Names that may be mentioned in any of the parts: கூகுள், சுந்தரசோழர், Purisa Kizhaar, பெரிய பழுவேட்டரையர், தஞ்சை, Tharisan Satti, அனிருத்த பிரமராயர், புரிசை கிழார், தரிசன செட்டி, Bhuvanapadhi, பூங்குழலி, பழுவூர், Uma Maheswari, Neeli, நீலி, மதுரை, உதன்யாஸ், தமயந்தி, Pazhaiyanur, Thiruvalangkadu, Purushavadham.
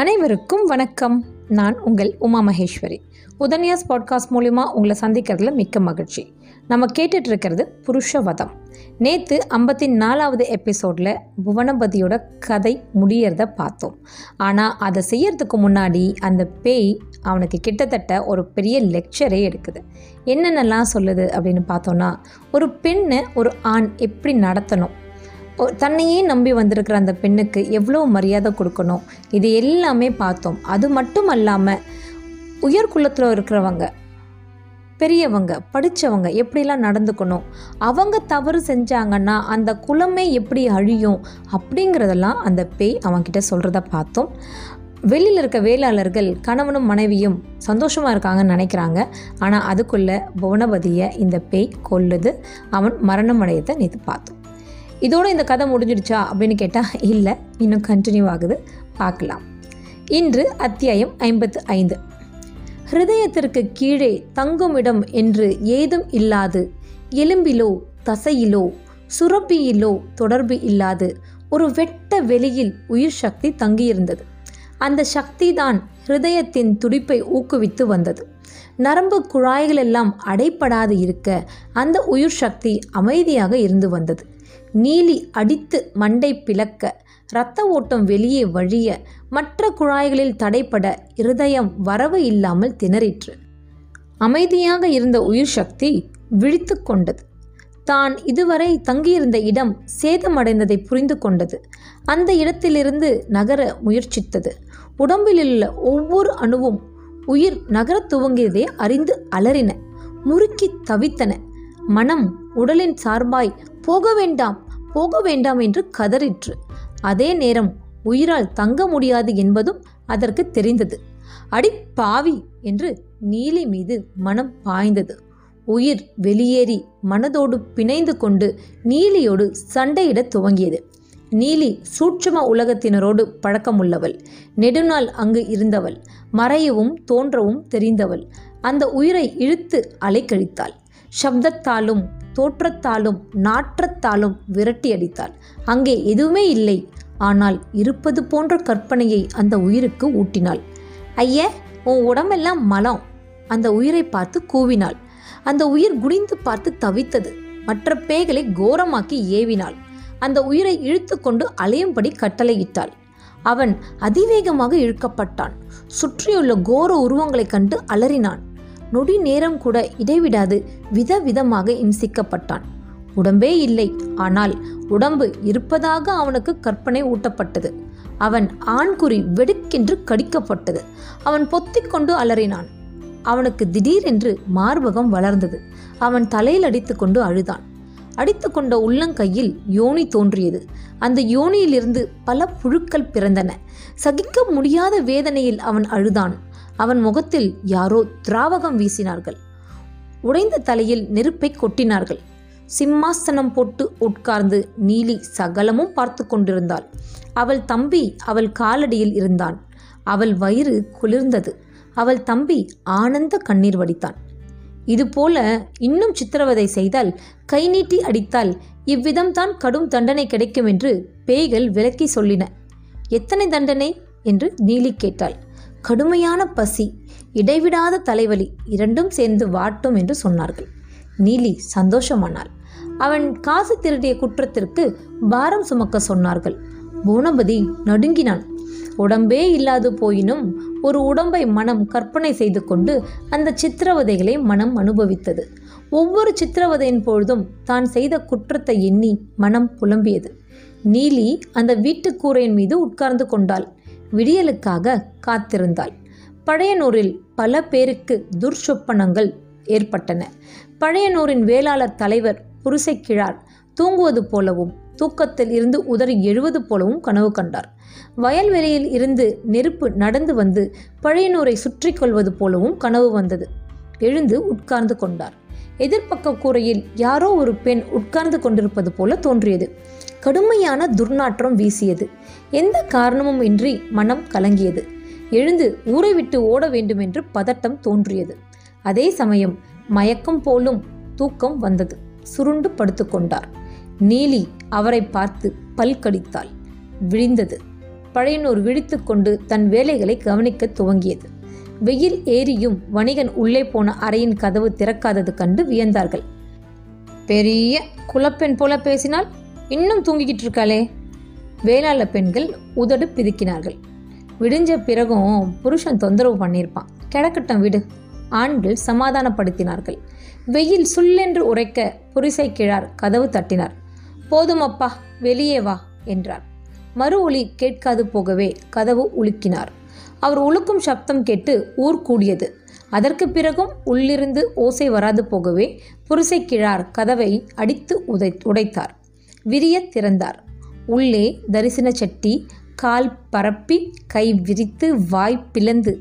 அனைவருக்கும் வணக்கம். நான் உங்கள் உமா மகேஸ்வரி. உதன்யாஸ் பாட்காஸ்ட் மூலிமா உங்களை சந்திக்கிறதுல மிக்க மகிழ்ச்சி. நம்ம கேட்டுட்டு இருக்கிறது புருஷவதம். நேற்று 54வது எபிசோடில் புவனபதியோட கதை முடியறத பார்த்தோம். ஆனால் அதை செய்யறதுக்கு முன்னாடி அந்த பேய் அவனுக்கு கிட்டத்தட்ட ஒரு பெரிய லெக்சரே எடுக்குது. என்னென்னலாம் சொல்லுது அப்படின்னு பார்த்தோன்னா, ஒரு பெண்ணை ஒரு ஆண் எப்படி நடத்தணும், தன்னையே நம்பி வந்திருக்கிற அந்த பெண்ணுக்கு எவ்வளோ மரியாதை கொடுக்கணும், இது எல்லாமே பார்த்தோம். அது மட்டும் இல்லாமல் உயர்குலத்தில் இருக்கிறவங்க, பெரியவங்க, படித்தவங்க எப்படிலாம் நடந்துக்கணும், அவங்க தவறு செஞ்சாங்கன்னா அந்த குலமே எப்படி அழியும் அப்படிங்கிறதெல்லாம் அந்த பேய் அவங்ககிட்ட சொல்கிறத பார்த்தோம். வெளியில் இருக்க வேளாளர்கள் கணவனும் மனைவியும் சந்தோஷமாக இருக்காங்கன்னு நினைக்கிறாங்க. ஆனால் அதுக்குள்ளே புவனபதியை இந்த பேய் கொல்லுது. அவன் மரணம் அடையதை நேற்று பார்த்தோம். இதோடு இந்த கதை முடிஞ்சிடுச்சா அப்படின்னு கேட்டால் இல்லை, இன்னும் கண்டினியூ ஆகுது, பார்க்கலாம். இன்று அத்தியாயம் 55. ஹிருதயத்திற்கு கீழே தங்குமிடம் என்று ஏதும் இல்லாது, எலும்பிலோ தசையிலோ சுரப்பியிலோ தொடர்பு இல்லாது ஒரு வெட்ட வெளியில் உயிர் சக்தி தங்கியிருந்தது. அந்த சக்தி தான் ஹிருதயத்தின் துடிப்பை ஊக்குவித்து வந்தது. நரம்பு குழாய்களெல்லாம் அடைபடாது இருக்க அந்த உயிர் சக்தி அமைதியாக இருந்து வந்தது. நீலி அடித்து மண்டை பிளக்க, இரத்த ஓட்டம் வெளியே வழிய, மற்ற குழாய்களில் தடைப்பட இருதயம் வரவு இல்லாமல் திணறிற்று. அமைதியாக இருந்த உயிர் சக்தி விழித்து கொண்டது. தான் இதுவரை தங்கியிருந்த இடம் சேதமடைந்ததை புரிந்து கொண்டது. அந்த இடத்திலிருந்து நகர முயற்சித்தது. உடம்பிலுள்ள ஒவ்வொரு அணுவும் உயிர் நகர துவங்கியதை அறிந்து அலறின, முறுக்கி தவித்தன. மனம் உடலின் சார்பாய் போக வேண்டாம் போக வேண்டாம் என்று கதறிற்று. அதே நேரம் உயிரால் தங்க முடியாது என்பதும் அதற்கு தெரிந்தது. அடிப்பாவி என்று நீலி மீது மனம் பாய்ந்தது. உயிர் வெளியேறி மனதோடு பிணைந்து கொண்டு நீலியோடு சண்டையிட துவங்கியது. நீலி சூட்சும உலகத்தினரோடு பழக்கமுள்ளவள், நெடுநாள் அங்கு இருந்தவள், மறையவும் தோன்றவும் தெரிந்தவள். அந்த உயிரை இழுத்து அலைக்கழித்தாள். சப்தத்தாலும் தோற்றத்தாலும் நாற்றத்தாலும் விரட்டி அடித்தாள். அங்கே எதுவுமே இல்லை, ஆனால் இருப்பது போன்ற கற்பனையை அந்த உயிருக்கு ஊட்டினாள். ஐய, உன் உடம்பெல்லாம் மலம், அந்த உயிரை பார்த்து கூவினாள். அந்த உயிர் குனிந்து பார்த்து தவித்தது. மற்ற பேய்களை கோரமாக்கி ஏவினாள். அந்த உயிரை இழுத்து கொண்டு அலையும்படி கட்டளையிட்டாள். அவன் அதிவேகமாக இழுக்கப்பட்டான். சுற்றியுள்ள கோர உருவங்களைக் கண்டு அலறினான். நொடி நேரம் கூட இடைவிடாது விதவிதமாக இம்சிக்கப்பட்டான். உடம்பே இல்லை, ஆனால் உடம்பு இருப்பதாக அவனுக்கு கற்பனை ஊட்டப்பட்டது. அவன் ஆண்குறி வெடுக்கென்று கடிக்கப்பட்டது. அவன் பொத்திக் கொண்டு அலறினான். அவனுக்கு திடீரென்று மார்பகம் வளர்ந்தது. அவன் தலையில் அடித்து கொண்டு அழுதான். அடித்து கொண்ட உள்ளங்கையில் யோனி தோன்றியது. அந்த யோனியிலிருந்து பல புழுக்கள் பிறந்தன. சகிக்க முடியாத வேதனையில் அவன் அழுதான். அவன் முகத்தில் யாரோ திராவகம் வீசினார்கள். உடைந்த தலையில் நெருப்பை கொட்டினார்கள். சிம்மாசனம் போட்டு உட்கார்ந்து நீலி சகலமும் பார்த்து கொண்டிருந்தாள். அவள் தம்பி அவள் காலடியில் இருந்தான். அவள் வயிறு குளிர்ந்தது. அவள் தம்பி ஆனந்த கண்ணீர் வடித்தான். இதுபோல இன்னும் சித்திரவதை செய்தால், கை நீட்டி அடித்தால் இவ்விதம்தான் கடும் தண்டனை கிடைக்கும் என்று பேய்கள் விளக்கி சொல்லின. எத்தனை தண்டனை என்று நீலி கேட்டாள். கடுமையான பசி, இடைவிடாத தலைவலி இரண்டும் சேர்ந்து வாட்டும் என்று சொன்னார்கள். நீலி சந்தோஷமானாள். அவன் காசு திருடிய குற்றத்திற்கு பாரம் சுமக்க சொன்னார்கள். புவனபதி நடுங்கினான். உடம்பே இல்லாது போயினும் ஒரு உடம்பை மனம் கற்பனை செய்து கொண்டு அந்த சித்திரவதைகளை மனம் அனுபவித்தது. ஒவ்வொரு சித்திரவதையின் பொழுதும் தான் செய்த குற்றத்தை எண்ணி மனம் புலம்பியது. நீலி அந்த வீட்டுக்கூரையின் மீது உட்கார்ந்து கொண்டாள். விடியலுக்காக காத்திருந்தாள். பழையனூரில் பல பேருக்கு துர்ச்சொப்பனங்கள் ஏற்பட்டன. பழையனூரின் வேளாளர் தலைவர் புரிசை கிழார் தூங்குவது போலவும் தூக்கத்தில் இருந்து உதறி எழுவது போலவும் கனவு கண்டார். வயல்வெளியில் இருந்து நெருப்பு நடந்து வந்து பழையனூரை சுற்றி கொள்வது போலவும் கனவு வந்தது. எழுந்து உட்கார்ந்து கொண்டார். எதிர்பக்க கூரையில் யாரோ ஒரு பெண் உட்கார்ந்து கொண்டிருப்பது போல தோன்றியது. கடுமையான துர்நாற்றம் வீசியது. எந்த காரணமும் இன்றி மனம் கலங்கியது. எழுந்து ஊரை விட்டு ஓட வேண்டும் என்று பதட்டம் தோன்றியது. அதே சமயம் மயக்கம் போலும் தூக்கம் வந்தது. சுருண்டு படுத்து கொண்டார். நீலி அவரை பார்த்து பல்கடித்தாள். விழிந்தது. பழையனூர் விழித்து கொண்டு தன் வேலைகளை கவனிக்க துவங்கியது. வெயில் ஏறியும் வணிகன் உள்ளே போன அறையின் கதவு திறக்காதது கண்டு வியந்தார்கள். பெரிய குலப்பெண் போல பேசினால் இன்னும் தூங்கிக்கிட்டு இருக்காளே. வேளாள பெண்கள் உதடு பிதுக்கினார்கள். விடிஞ்ச பிறகும் புருஷன் தொந்தரவு பண்ணியிருப்பான், கிடக்கட்டும் விடு. ஆண்கள் சமாதானப்படுத்தினார்கள். வெயில் சுல்லென்று உரைக்க புரிசை கிழார் கதவு தட்டினார். போதுமப்பா, வெளியே வா என்றார். மறு ஒலி கேட்காது போகவே கதவு உலுக்கினார். அவர் உலுக்கும் சப்தம் கேட்டு ஊர் கூடியது. அதற்கு பிறகும் உள்ளிருந்து ஓசை வராது போகவே புரிசை கிழார் கதவை அடித்து உடைத்தார். விரிய திறந்தார். உள்ளே தரிசன சட்டி கால் பரப்பி கை விரித்து வாய் பிளந்து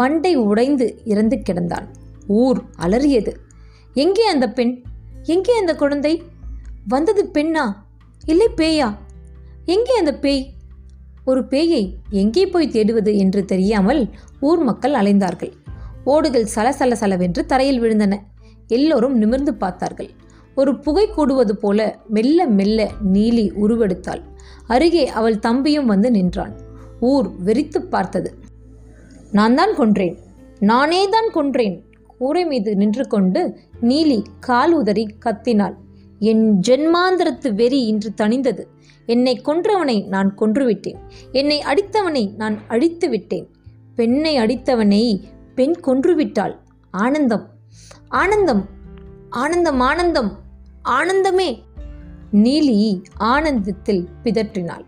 மண்டை உடைந்து இறந்து கிடந்தான். ஊர் அலறியது. எங்கே அந்த பெண்? எங்கே அந்த குழந்தை? வந்தது பெண்ணா இல்லை பேயா? எங்கே அந்த பேய்? ஒரு பேயை எங்கே போய் தேடுவது என்று தெரியாமல் ஊர் மக்கள் அலைந்தார்கள். ஓடுகள் சலசல சலவென்று தரையில் விழுந்தன. எல்லோரும் நிமிர்ந்து பார்த்தார்கள். ஒரு புகை கூடுவது போல மெல்ல மெல்ல நீலி உருவெடுத்தாள். அருகே அவள் தம்பியும் வந்து நின்றான். ஊர் வெறித்து பார்த்தது. நான் தான் கொன்றேன், நானே தான் கொன்றேன். கூரை மீது நின்று கொண்டு நீலி கால் உதறி கத்தினாள். என் ஜென்மாந்திரத்து வெறி இன்று தணிந்தது. என்னை கொன்றவனை நான் கொன்றுவிட்டேன், என்னை அடித்தவனை நான் அழித்து விட்டேன், பெண்ணை அடித்தவனை பெண் கொன்றுவிட்டாள். ஆனந்தம் ஆனந்தம் ஆனந்தம் ஆனந்தம் ஆனந்தமே! நீலி ஆனந்தத்தில் பிதற்றினாள்.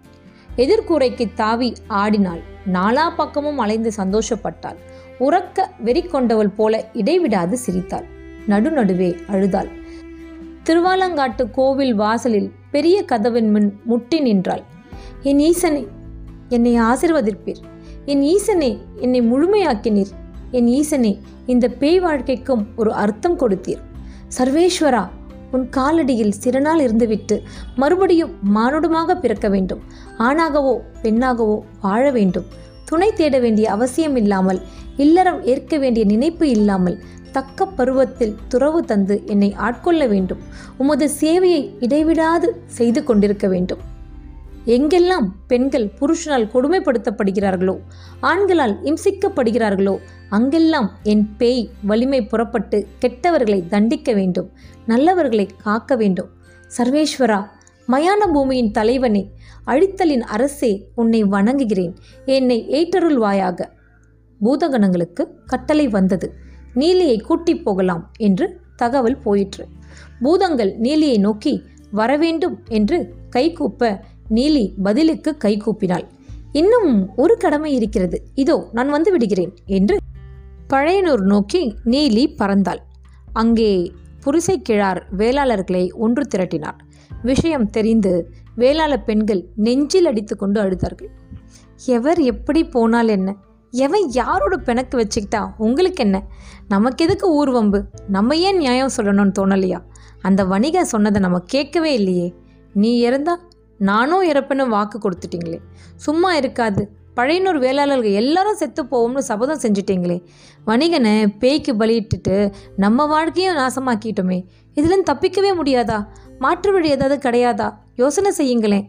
எதிர்கூரைக்கு தாவி ஆடினாள். நாலா பக்கமும் அலைந்து சந்தோஷப்பட்டாள். உறக்க வெறி கொண்டவள் போல இடைவிடாது சிரித்தாள். நடுநடுவே அழுதாள். திருவாலங்காட்டு கோவில் வாசலில் பெரிய கதவின் முன் முட்டி நின்றாள். என் ஈசனே, என்னை ஆசிர்வதிப்பீர். என் ஈசனே, என்னை முழுமையாக்கினீர். என் ஈசனே, இந்த பேய் வாழ்க்கைக்கும் ஒரு அர்த்தம் கொடுத்தீர். சர்வேஸ்வரா, உன் காலடியில் சிறனால் இருந்துவிட்டு மறுபடியும் மானுடமாக பிறக்க வேண்டும். ஆணாகவோ பெண்ணாகவோ வாழ வேண்டும். துணை தேட வேண்டிய அவசியம் இல்லாமல், இல்லறம் ஏற்க வேண்டிய நினைப்பு இல்லாமல், தக்க பருவத்தில் துறவு தந்து என்னை ஆட்கொள்ள வேண்டும். உமது சேவையை இடைவிடாது செய்து கொண்டிருக்க வேண்டும். எங்கெல்லாம் பெண்கள் புருஷனால் கொடுமைப்படுத்தப்படுகிறார்களோ, ஆண்களால் இம்சிக்கப்படுகிறார்களோ, அங்கெல்லாம் என் பேய் வலிமை புறப்பட்டு கெட்டவர்களை தண்டிக்க வேண்டும், நல்லவர்களை காக்க வேண்டும். சர்வேஸ்வரா, மயான பூமியின் தலைவனே, அழித்தலின் அரசே, உன்னை வணங்குகிறேன். என்னை ஏற்றருள்வாயாக. பூதகணங்களுக்கு கட்டளை வந்தது. நீலியை கூட்டி போகலாம் என்று தகவல் போயிற்று. பூதங்கள் நீலியை நோக்கி வரவேண்டும் என்று கைகூப்ப நீலி பதிலுக்கு கைகூப்பினாள். இன்னும் ஒரு கடமை இருக்கிறது, இதோ நான் வந்து விடுகிறேன் என்று பழையனூர் நோக்கி நீலி பறந்தாள். அங்கே புரிசை கிழார் வேளாளர்களை ஒன்று திரட்டினார். விஷயம் தெரிந்து வேளாள பெண்கள் நெஞ்சில் அடித்து கொண்டு அழுதார்கள். எவர் எப்படி போனால் என்ன, எவன் யாரோட பிணக்கு வச்சுக்கிட்டா உங்களுக்கு என்ன, நமக்கு எதுக்கு ஊர்வம்பு, நம்ம ஏன் நியாயம் சொல்லணும்னு தோணலையா? அந்த வணிகன் சொன்னதை நம்ம கேட்கவே இல்லையே. நீ இறந்தா நானும் இறப்பேன்னு வாக்கு கொடுத்துட்டீங்களே, சும்மா இருக்காது. பழையனூர் வேளாளர்கள் எல்லாரும் செத்து போவோம்னு சபதம் செஞ்சுட்டீங்களே. வணிகனை பேய்க்கு பலியிட்டுட்டு நம்ம வாழ்க்கையும் நாசமாக்கிட்டோமே, இதுலேருந்து தப்பிக்கவே முடியாதா? மாற்று வழி ஏதாவது கிடையாதா? யோசனை செய்யுங்களேன்.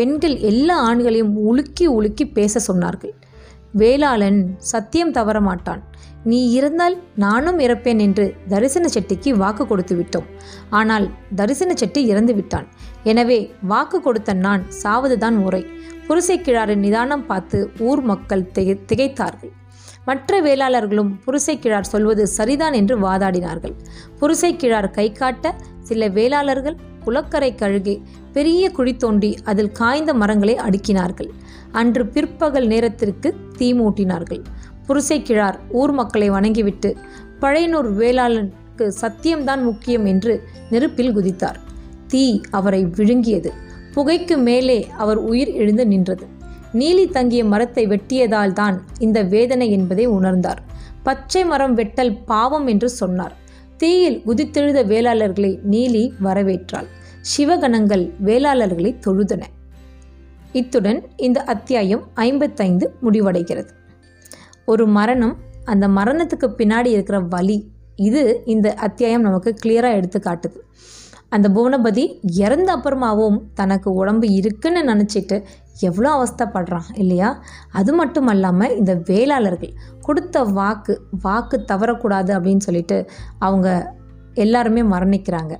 பெண்கள் எல்லா ஆண்களையும் உலுக்கி உலுக்கி பேச சொன்னார்கள். வேளாளன் சத்தியம் தவற மாட்டான், நீ இருந்தால் நானும் இறப்பேன் என்று தரிசன செட்டிக்கு வாக்கு கொடுத்து விட்டோம். ஆனால் தரிசன செட்டி இறந்து விட்டான். எனவே வாக்கு கொடுத்த நான் சாவதுதான் முறை. புரிசை கிழாரின் நிதானம் பார்த்து ஊர் மக்கள் திகைத்தார்கள். மற்ற வேளாளர்களும் புரிசை கிழார் சொல்வது சரிதான் என்று வாதாடினார்கள். புரிசை கிழார் கை காட்ட சில வேளாளர்கள் குளக்கரை கழுகே பெரிய குழி தோண்டி அதில் காய்ந்த மரங்களை அடுக்கினார்கள். அன்று பிற்பகல் நேரத்திற்கு தீ மூட்டினார்கள். புரிசை கிழார் ஊர் மக்களை வணங்கிவிட்டு பழையனூர் வேளாளனுக்கு சத்தியம்தான் முக்கியம் என்று நெருப்பில் குதித்தார். தீ அவரை விழுங்கியது. புகைக்கு மேலே அவர் உயிர் எழுந்து நின்றது. நீலி தங்கிய மரத்தை வெட்டியதால் தான் இந்த வேதனை என்பதை உணர்ந்தார். பச்சை மரம் வெட்டல் பாவம் என்று சொன்னார். தீயில் குதித்தெழுத வேளாளர்களை நீலி வரவேற்றாள். சிவகணங்கள் வேளாளர்களை தொழுதன. இத்துடன் இந்த அத்தியாயம் 55 முடிவடைகிறது. ஒரு மரணம், அந்த மரணத்துக்கு பின்னாடி இருக்கிற வலி, இது இந்த அத்தியாயம் நமக்கு கிளியராக எடுத்து காட்டுது. அந்த புவனபதி இறந்த அப்புறமாவும் தனக்கு உடம்பு இருக்குன்னு நினச்சிட்டு எவ்வளோ அவஸ்தைப்படுறான் இல்லையா? அது மட்டும் அல்லாமல் இந்த வேளாளர்கள் கொடுத்த வாக்கு தவறக்கூடாது அப்படின்னு சொல்லிட்டு அவங்க எல்லாருமே மரணிக்கிறாங்க.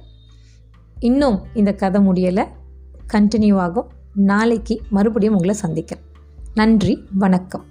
இன்னும் இந்த கதை முடியலை, கண்டினியூ ஆகும். நாளைக்கு மறுபடியும் உங்களை சந்திக்கிறேன். நன்றி, வணக்கம்.